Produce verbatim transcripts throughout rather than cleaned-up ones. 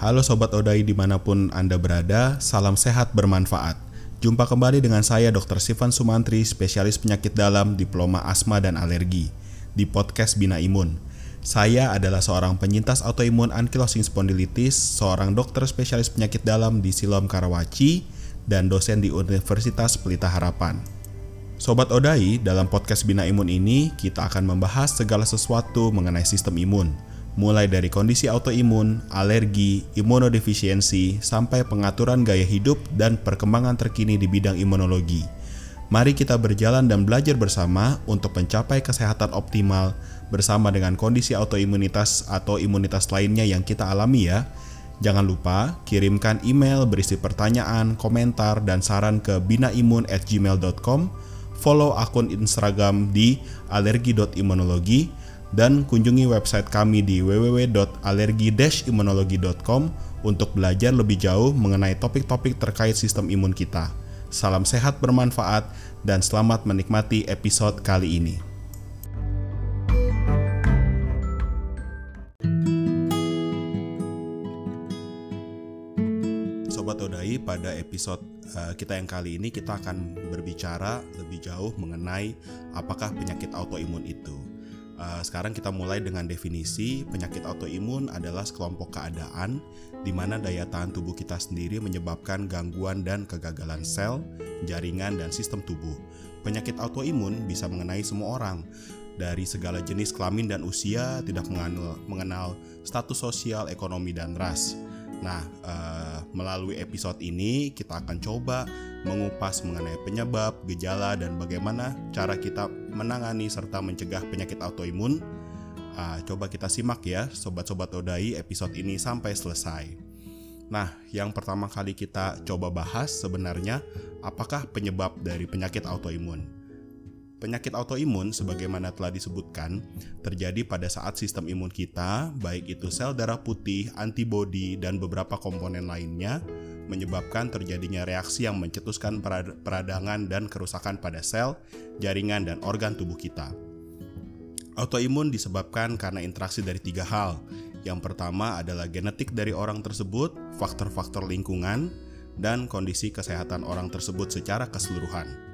Halo Sobat Odai dimanapun Anda berada, salam sehat bermanfaat. Jumpa kembali dengan saya Dokter Sivan Sumantri, spesialis penyakit dalam, diploma asma dan alergi, di podcast Bina Imun. Saya adalah seorang penyintas autoimun ankylosing spondylitis, seorang dokter spesialis penyakit dalam di Silom Karawaci, dan dosen di Universitas Pelita Harapan. Sobat Odai, dalam podcast Bina Imun ini, kita akan membahas segala sesuatu mengenai sistem imun, mulai dari kondisi autoimun, alergi, imunodefisiensi, sampai pengaturan gaya hidup dan perkembangan terkini di bidang imunologi. Mari kita berjalan dan belajar bersama untuk mencapai kesehatan optimal bersama dengan kondisi autoimunitas atau imunitas lainnya yang kita alami ya. Jangan lupa kirimkan email berisi pertanyaan, komentar, dan saran ke binaimun at gmail dot com, follow akun Instagram di alergi dot imunologi, dan kunjungi website kami di w w w dot alergi dash imunologi dot com untuk belajar lebih jauh mengenai topik-topik terkait sistem imun kita. Salam sehat bermanfaat dan selamat menikmati episode kali ini. Sobat Odai, pada episode kita yang kali ini kita akan berbicara lebih jauh mengenai apakah penyakit autoimun itu. Sekarang kita mulai dengan definisi. Penyakit autoimun adalah sekelompok keadaan di mana daya tahan tubuh kita sendiri menyebabkan gangguan dan kegagalan sel, jaringan, dan sistem tubuh. Penyakit autoimun bisa mengenai semua orang dari segala jenis kelamin dan usia, tidak mengenal status sosial, ekonomi, dan ras. Nah, uh, melalui episode ini kita akan coba mengupas mengenai penyebab, gejala, dan bagaimana cara kita menangani serta mencegah penyakit autoimun. Uh, coba kita simak ya, sobat-sobat Odai, episode ini sampai selesai. Nah, yang pertama kali kita coba bahas sebenarnya apakah penyebab dari penyakit autoimun. Penyakit autoimun sebagaimana telah disebutkan terjadi pada saat sistem imun kita, baik itu sel darah putih, antibodi, dan beberapa komponen lainnya, menyebabkan terjadinya reaksi yang mencetuskan peradangan dan kerusakan pada sel, jaringan, dan organ tubuh kita. Autoimun disebabkan karena interaksi dari tiga hal. Yang pertama adalah genetik dari orang tersebut, faktor-faktor lingkungan, dan kondisi kesehatan orang tersebut secara keseluruhan.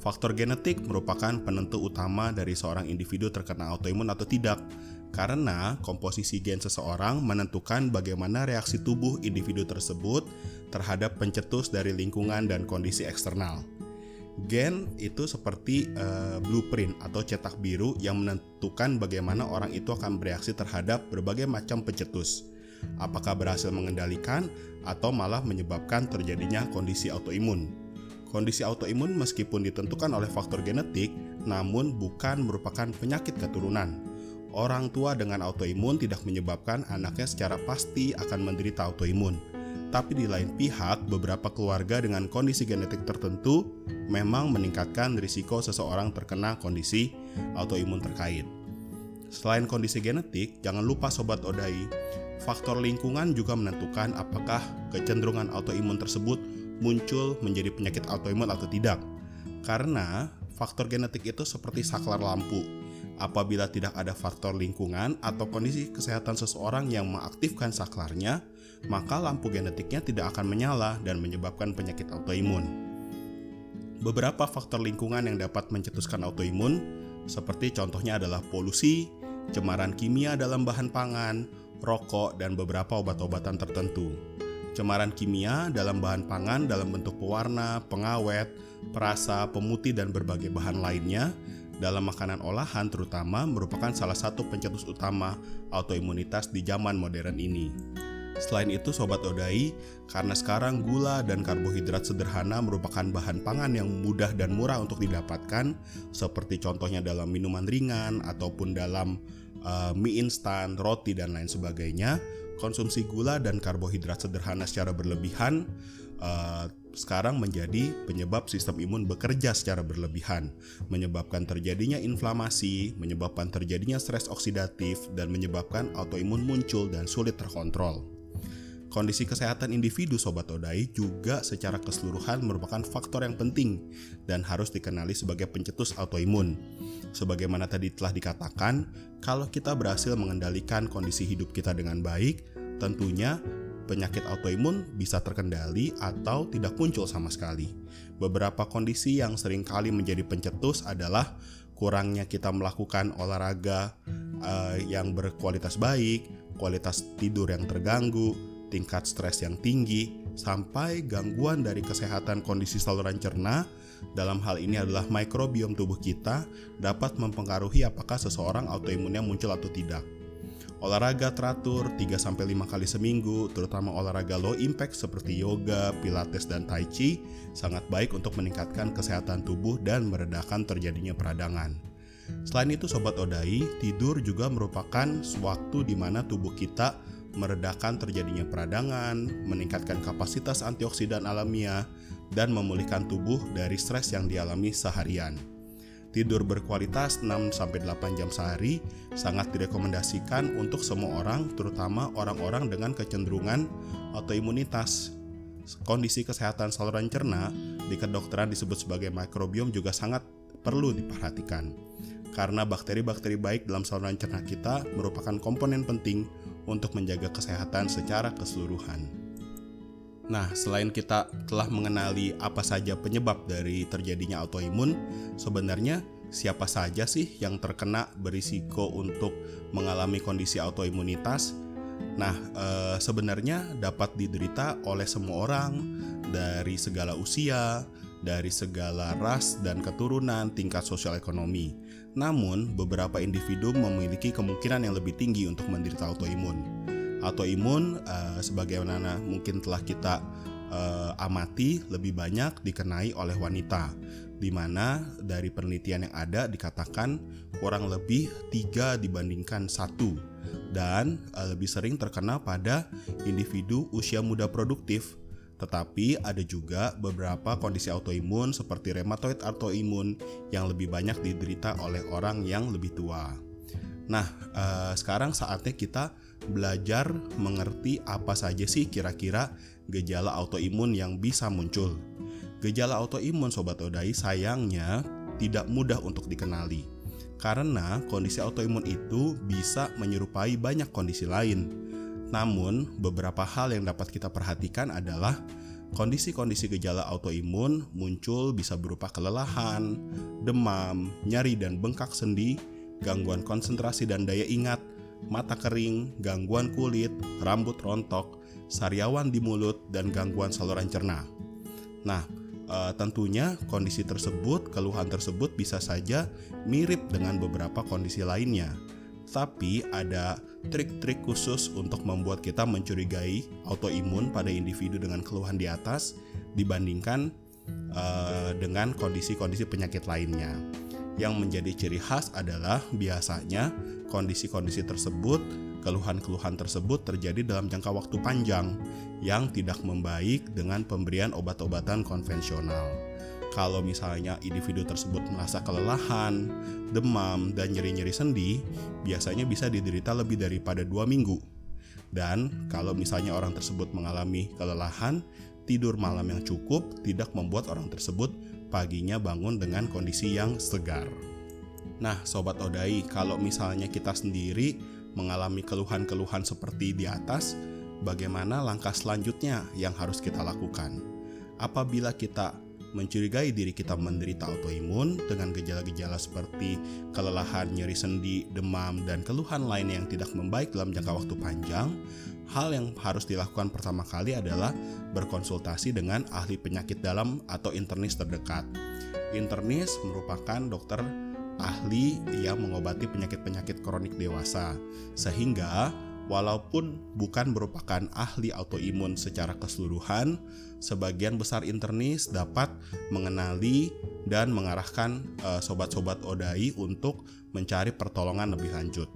Faktor genetik merupakan penentu utama dari seorang individu terkena autoimun atau tidak, karena komposisi gen seseorang menentukan bagaimana reaksi tubuh individu tersebut terhadap pencetus dari lingkungan dan kondisi eksternal. Gen itu seperti uh, blueprint atau cetak biru yang menentukan bagaimana orang itu akan bereaksi terhadap berbagai macam pencetus, apakah berhasil mengendalikan atau malah menyebabkan terjadinya kondisi autoimun. Kondisi autoimun meskipun ditentukan oleh faktor genetik, namun bukan merupakan penyakit keturunan. Orang tua dengan autoimun tidak menyebabkan anaknya secara pasti akan menderita autoimun. Tapi di lain pihak, beberapa keluarga dengan kondisi genetik tertentu memang meningkatkan risiko seseorang terkena kondisi autoimun terkait. Selain kondisi genetik, jangan lupa Sobat Odai, faktor lingkungan juga menentukan apakah kecenderungan autoimun tersebut muncul menjadi penyakit autoimun atau tidak. Karena faktor genetik itu seperti saklar lampu. Apabila tidak ada faktor lingkungan atau kondisi kesehatan seseorang yang mengaktifkan saklarnya, maka lampu genetiknya tidak akan menyala dan menyebabkan penyakit autoimun. Beberapa faktor lingkungan yang dapat mencetuskan autoimun, seperti contohnya adalah polusi, cemaran kimia dalam bahan pangan, rokok, dan beberapa obat-obatan tertentu. Cemaran kimia dalam bahan pangan dalam bentuk pewarna, pengawet, perasa, pemutih, dan berbagai bahan lainnya dalam makanan olahan terutama merupakan salah satu pencetus utama autoimunitas di zaman modern ini. Selain itu Sobat Odai, karena sekarang gula dan karbohidrat sederhana merupakan bahan pangan yang mudah dan murah untuk didapatkan, seperti contohnya dalam minuman ringan ataupun dalam uh, mie instan, roti, dan lain sebagainya. Konsumsi gula dan karbohidrat sederhana secara berlebihan uh, sekarang menjadi penyebab sistem imun bekerja secara berlebihan, menyebabkan terjadinya inflamasi, menyebabkan terjadinya stres oksidatif, dan menyebabkan autoimun muncul dan sulit terkontrol. Kondisi kesehatan individu Sobat Odai juga secara keseluruhan merupakan faktor yang penting dan harus dikenali sebagai pencetus autoimun. Sebagaimana tadi telah dikatakan, kalau kita berhasil mengendalikan kondisi hidup kita dengan baik, tentunya penyakit autoimun bisa terkendali atau tidak muncul sama sekali. Beberapa kondisi yang seringkali menjadi pencetus adalah kurangnya kita melakukan olahraga uh, yang berkualitas baik, kualitas tidur yang terganggu, tingkat stres yang tinggi, sampai gangguan dari kesehatan kondisi saluran cerna. Dalam hal ini adalah mikrobiom tubuh kita dapat mempengaruhi apakah seseorang autoimunnya muncul atau tidak. Olahraga teratur tiga sampai lima kali seminggu, terutama olahraga low impact seperti yoga, pilates, dan tai chi, sangat baik untuk meningkatkan kesehatan tubuh dan meredakan terjadinya peradangan. Selain itu Sobat Odai, tidur juga merupakan suatu di mana tubuh kita meredakan terjadinya peradangan, meningkatkan kapasitas antioksidan alamiah, dan memulihkan tubuh dari stres yang dialami seharian. Tidur berkualitas enam sampai delapan jam sehari sangat direkomendasikan untuk semua orang, terutama orang-orang dengan kecenderungan autoimunitas. Kondisi kesehatan saluran cerna di kedokteran disebut sebagai mikrobiom juga sangat perlu diperhatikan, karena bakteri-bakteri baik dalam saluran cerna kita merupakan komponen penting untuk menjaga kesehatan secara keseluruhan. Nah, selain kita telah mengenali apa saja penyebab dari terjadinya autoimun, sebenarnya siapa saja sih yang terkena berisiko untuk mengalami kondisi autoimunitas? Nah, e, sebenarnya dapat diderita oleh semua orang dari segala usia, dari segala ras dan keturunan, tingkat sosial ekonomi. Namun, beberapa individu memiliki kemungkinan yang lebih tinggi untuk menderita autoimun. Autoimun uh, sebagaimana mungkin telah kita uh, amati lebih banyak dikenai oleh wanita, di mana dari penelitian yang ada dikatakan kurang lebih tiga dibandingkan satu, dan uh, lebih sering terkena pada individu usia muda produktif. Tetapi ada juga beberapa kondisi autoimun seperti rheumatoid autoimun yang lebih banyak diderita oleh orang yang lebih tua. Nah, uh, sekarang saatnya kita belajar mengerti apa saja sih kira-kira gejala autoimun yang bisa muncul. Gejala autoimun Sobat Odai sayangnya tidak mudah untuk dikenali, karena kondisi autoimun itu bisa menyerupai banyak kondisi lain. Namun beberapa hal yang dapat kita perhatikan adalah kondisi-kondisi gejala autoimun muncul bisa berupa kelelahan, demam, nyeri dan bengkak sendi, gangguan konsentrasi dan daya ingat, mata kering, gangguan kulit, rambut rontok, sariawan di mulut, dan gangguan saluran cerna. Nah, e, tentunya kondisi tersebut, keluhan tersebut bisa saja mirip dengan beberapa kondisi lainnya. Tapi ada trik-trik khusus untuk membuat kita mencurigai autoimun pada individu dengan keluhan di atas dibandingkan e, dengan kondisi-kondisi penyakit lainnya. Yang menjadi ciri khas adalah biasanya kondisi-kondisi tersebut, keluhan-keluhan tersebut terjadi dalam jangka waktu panjang yang tidak membaik dengan pemberian obat-obatan konvensional. Kalau misalnya individu tersebut merasa kelelahan, demam, dan nyeri-nyeri sendi, biasanya bisa diderita lebih daripada dua minggu. Dan kalau misalnya orang tersebut mengalami kelelahan, tidur malam yang cukup tidak membuat orang tersebut paginya bangun dengan kondisi yang segar. Nah, Sobat Odai, kalau misalnya kita sendiri mengalami keluhan-keluhan seperti di atas, bagaimana langkah selanjutnya yang harus kita lakukan? Apabila kita mencurigai diri kita menderita autoimun dengan gejala-gejala seperti kelelahan, nyeri sendi, demam, dan keluhan lain yang tidak membaik dalam jangka waktu panjang, hal yang harus dilakukan pertama kali adalah berkonsultasi dengan ahli penyakit dalam atau internis terdekat. Internis merupakan dokter ahli yang mengobati penyakit-penyakit kronik dewasa, sehingga walaupun bukan merupakan ahli autoimun secara keseluruhan, sebagian besar internis dapat mengenali dan mengarahkan e, sobat-sobat Odai untuk mencari pertolongan lebih lanjut.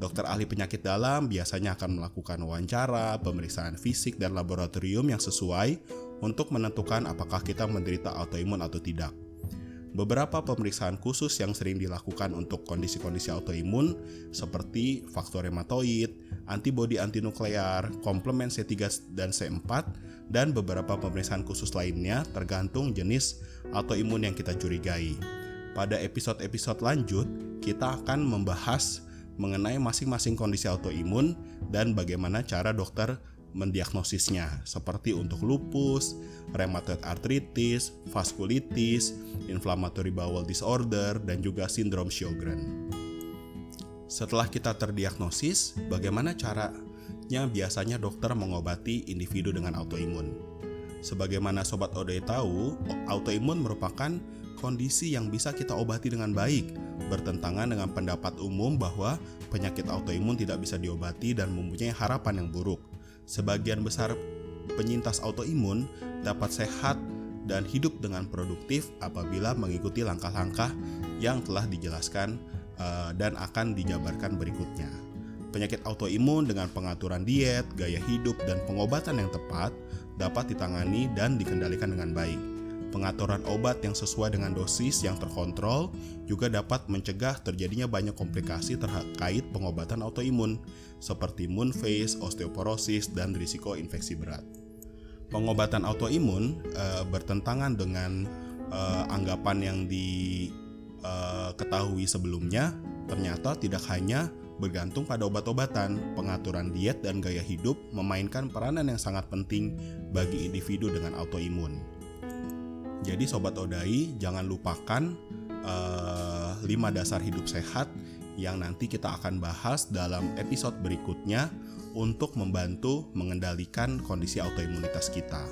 Dokter ahli penyakit dalam biasanya akan melakukan wawancara, pemeriksaan fisik, dan laboratorium yang sesuai untuk menentukan apakah kita menderita autoimun atau tidak. Beberapa pemeriksaan khusus yang sering dilakukan untuk kondisi-kondisi autoimun seperti faktor reumatoid, antibodi antinuklear, komplemen C tiga dan C empat, dan beberapa pemeriksaan khusus lainnya tergantung jenis autoimun yang kita curigai. Pada episode-episode lanjut, kita akan membahas mengenai masing-masing kondisi autoimun dan bagaimana cara dokter mendiagnosisnya, seperti untuk lupus, rheumatoid arthritis, vasculitis, inflammatory bowel disorder, dan juga sindrom Sjogren. Setelah kita terdiagnosis, bagaimana caranya biasanya dokter mengobati individu dengan autoimun? Sebagaimana Sobat Odoi tahu, autoimun merupakan kondisi yang bisa kita obati dengan baik, bertentangan dengan pendapat umum bahwa penyakit autoimun tidak bisa diobati dan mempunyai harapan yang buruk. Sebagian besar penyintas autoimun dapat sehat dan hidup dengan produktif apabila mengikuti langkah-langkah yang telah dijelaskan uh, dan akan dijabarkan berikutnya. Penyakit autoimun dengan pengaturan diet, gaya hidup, dan pengobatan yang tepat dapat ditangani dan dikendalikan dengan baik. Pengaturan obat yang sesuai dengan dosis yang terkontrol juga dapat mencegah terjadinya banyak komplikasi terkait pengobatan autoimun seperti moon phase, osteoporosis, dan risiko infeksi berat. Pengobatan autoimun e, bertentangan dengan e, anggapan yang diketahui e, sebelumnya, ternyata tidak hanya bergantung pada obat-obatan. Pengaturan diet dan gaya hidup memainkan peranan yang sangat penting bagi individu dengan autoimun. Jadi Sobat Odai, jangan lupakan uh, lima dasar hidup sehat yang nanti kita akan bahas dalam episode berikutnya untuk membantu mengendalikan kondisi autoimunitas kita.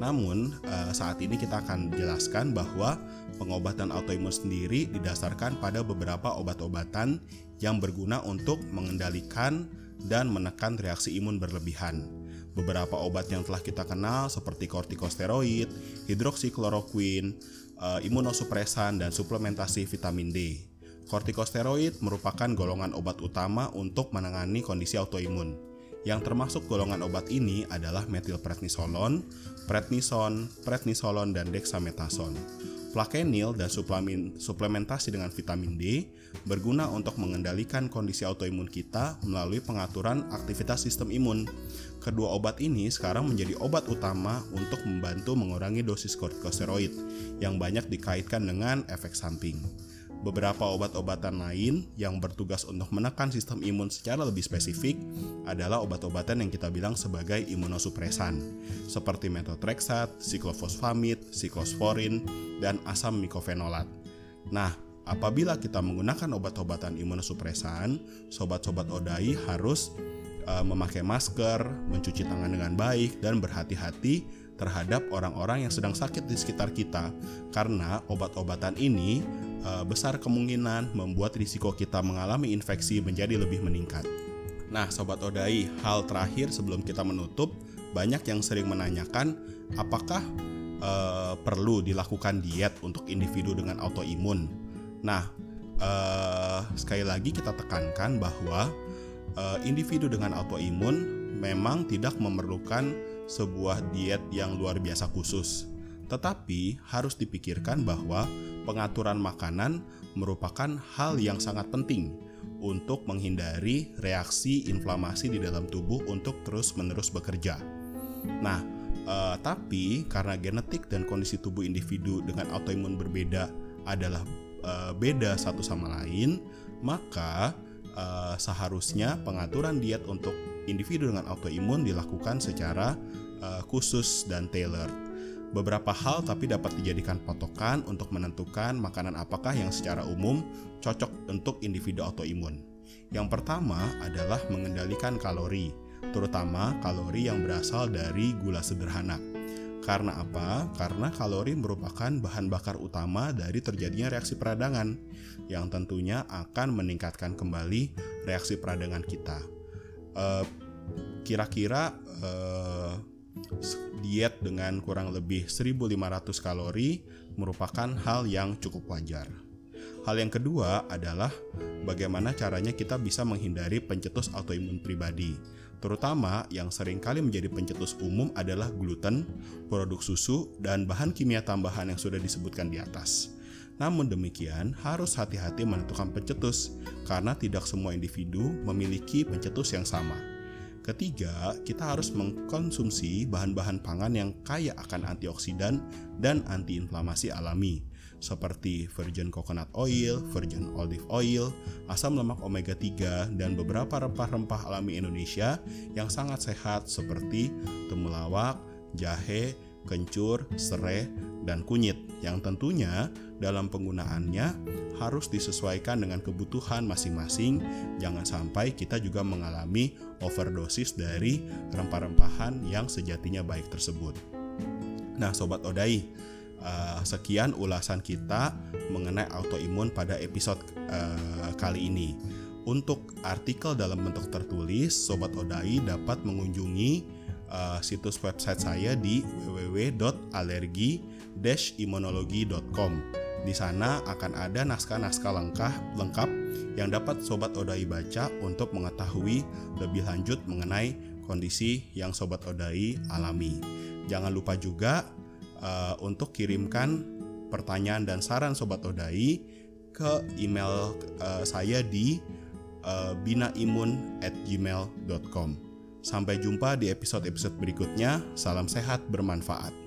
Namun uh, saat ini kita akan jelaskan bahwa pengobatan autoimun sendiri didasarkan pada beberapa obat-obatan yang berguna untuk mengendalikan dan menekan reaksi imun berlebihan. Beberapa obat yang telah kita kenal seperti kortikosteroid, hidroksikloroquine, imunosupresan, dan suplementasi vitamin D. Kortikosteroid merupakan golongan obat utama untuk menangani kondisi autoimun. Yang termasuk golongan obat ini adalah metilprednisolon, prednison, prednisolon, dan dexametason. Plaquenil dan suplementasi dengan vitamin D berguna untuk mengendalikan kondisi autoimun kita melalui pengaturan aktivitas sistem imun. Kedua obat ini sekarang menjadi obat utama untuk membantu mengurangi dosis kortikosteroid yang banyak dikaitkan dengan efek samping. Beberapa obat-obatan lain yang bertugas untuk menekan sistem imun secara lebih spesifik adalah obat-obatan yang kita bilang sebagai imunosupresan, seperti metotrexat, siklofosfamid, siklosporin, dan asam mikofenolat. Nah, apabila kita menggunakan obat-obatan imunosupresan, sobat-sobat Odai harus uh, memakai masker, mencuci tangan dengan baik, dan berhati-hati terhadap orang-orang yang sedang sakit di sekitar kita, karena obat-obatan ini e, besar kemungkinan membuat risiko kita mengalami infeksi menjadi lebih meningkat. Nah, Sobat Odai, hal terakhir sebelum kita menutup, banyak yang sering menanyakan apakah e, perlu dilakukan diet untuk individu dengan autoimun. Nah, e, sekali lagi kita tekankan bahwa e, individu dengan autoimun memang tidak memerlukan sebuah diet yang luar biasa khusus, tetapi harus dipikirkan bahwa pengaturan makanan merupakan hal yang sangat penting untuk menghindari reaksi inflamasi di dalam tubuh untuk terus-menerus bekerja. Nah, eh, tapi karena genetik dan kondisi tubuh individu dengan autoimun berbeda adalah eh, beda satu sama lain, maka eh, seharusnya pengaturan diet untuk individu dengan autoimun dilakukan secara uh, khusus dan tailored. Beberapa hal tapi dapat dijadikan patokan untuk menentukan makanan apakah yang secara umum cocok untuk individu autoimun. Yang pertama adalah mengendalikan kalori, terutama kalori yang berasal dari gula sederhana. Karena apa? Karena kalori merupakan bahan bakar utama dari terjadinya reaksi peradangan, yang tentunya akan meningkatkan kembali reaksi peradangan kita. Uh, kira-kira uh, diet dengan kurang lebih seribu lima ratus kalori merupakan hal yang cukup wajar. Hal yang kedua adalah bagaimana caranya kita bisa menghindari pencetus autoimun pribadi. Terutama yang seringkali menjadi pencetus umum adalah gluten, produk susu, dan bahan kimia tambahan yang sudah disebutkan di atas. Namun demikian, harus hati-hati menentukan pencetus, karena tidak semua individu memiliki pencetus yang sama. Ketiga, kita harus mengkonsumsi bahan-bahan pangan yang kaya akan antioksidan dan antiinflamasi alami, seperti virgin coconut oil, virgin olive oil, asam lemak omega tiga, dan beberapa rempah-rempah alami Indonesia yang sangat sehat seperti temulawak, jahe, kencur, serai, dan kunyit, yang tentunya dalam penggunaannya harus disesuaikan dengan kebutuhan masing-masing. Jangan sampai kita juga mengalami overdosis dari rempah-rempahan yang sejatinya baik tersebut. Nah, Sobat Odai, uh, sekian ulasan kita mengenai autoimun pada episode uh, kali ini. Untuk artikel dalam bentuk tertulis, Sobat Odai dapat mengunjungi Uh, situs website saya di w w w dot alergi dash imunologi dot com. Di sana akan ada naskah-naskah lengkap, lengkap yang dapat Sobat Odai baca untuk mengetahui lebih lanjut mengenai kondisi yang Sobat Odai alami. Jangan lupa juga uh, untuk kirimkan pertanyaan dan saran Sobat Odai ke email uh, saya di uh, binaimun at gmail dot com. Sampai jumpa di episode-episode berikutnya. Salam sehat bermanfaat.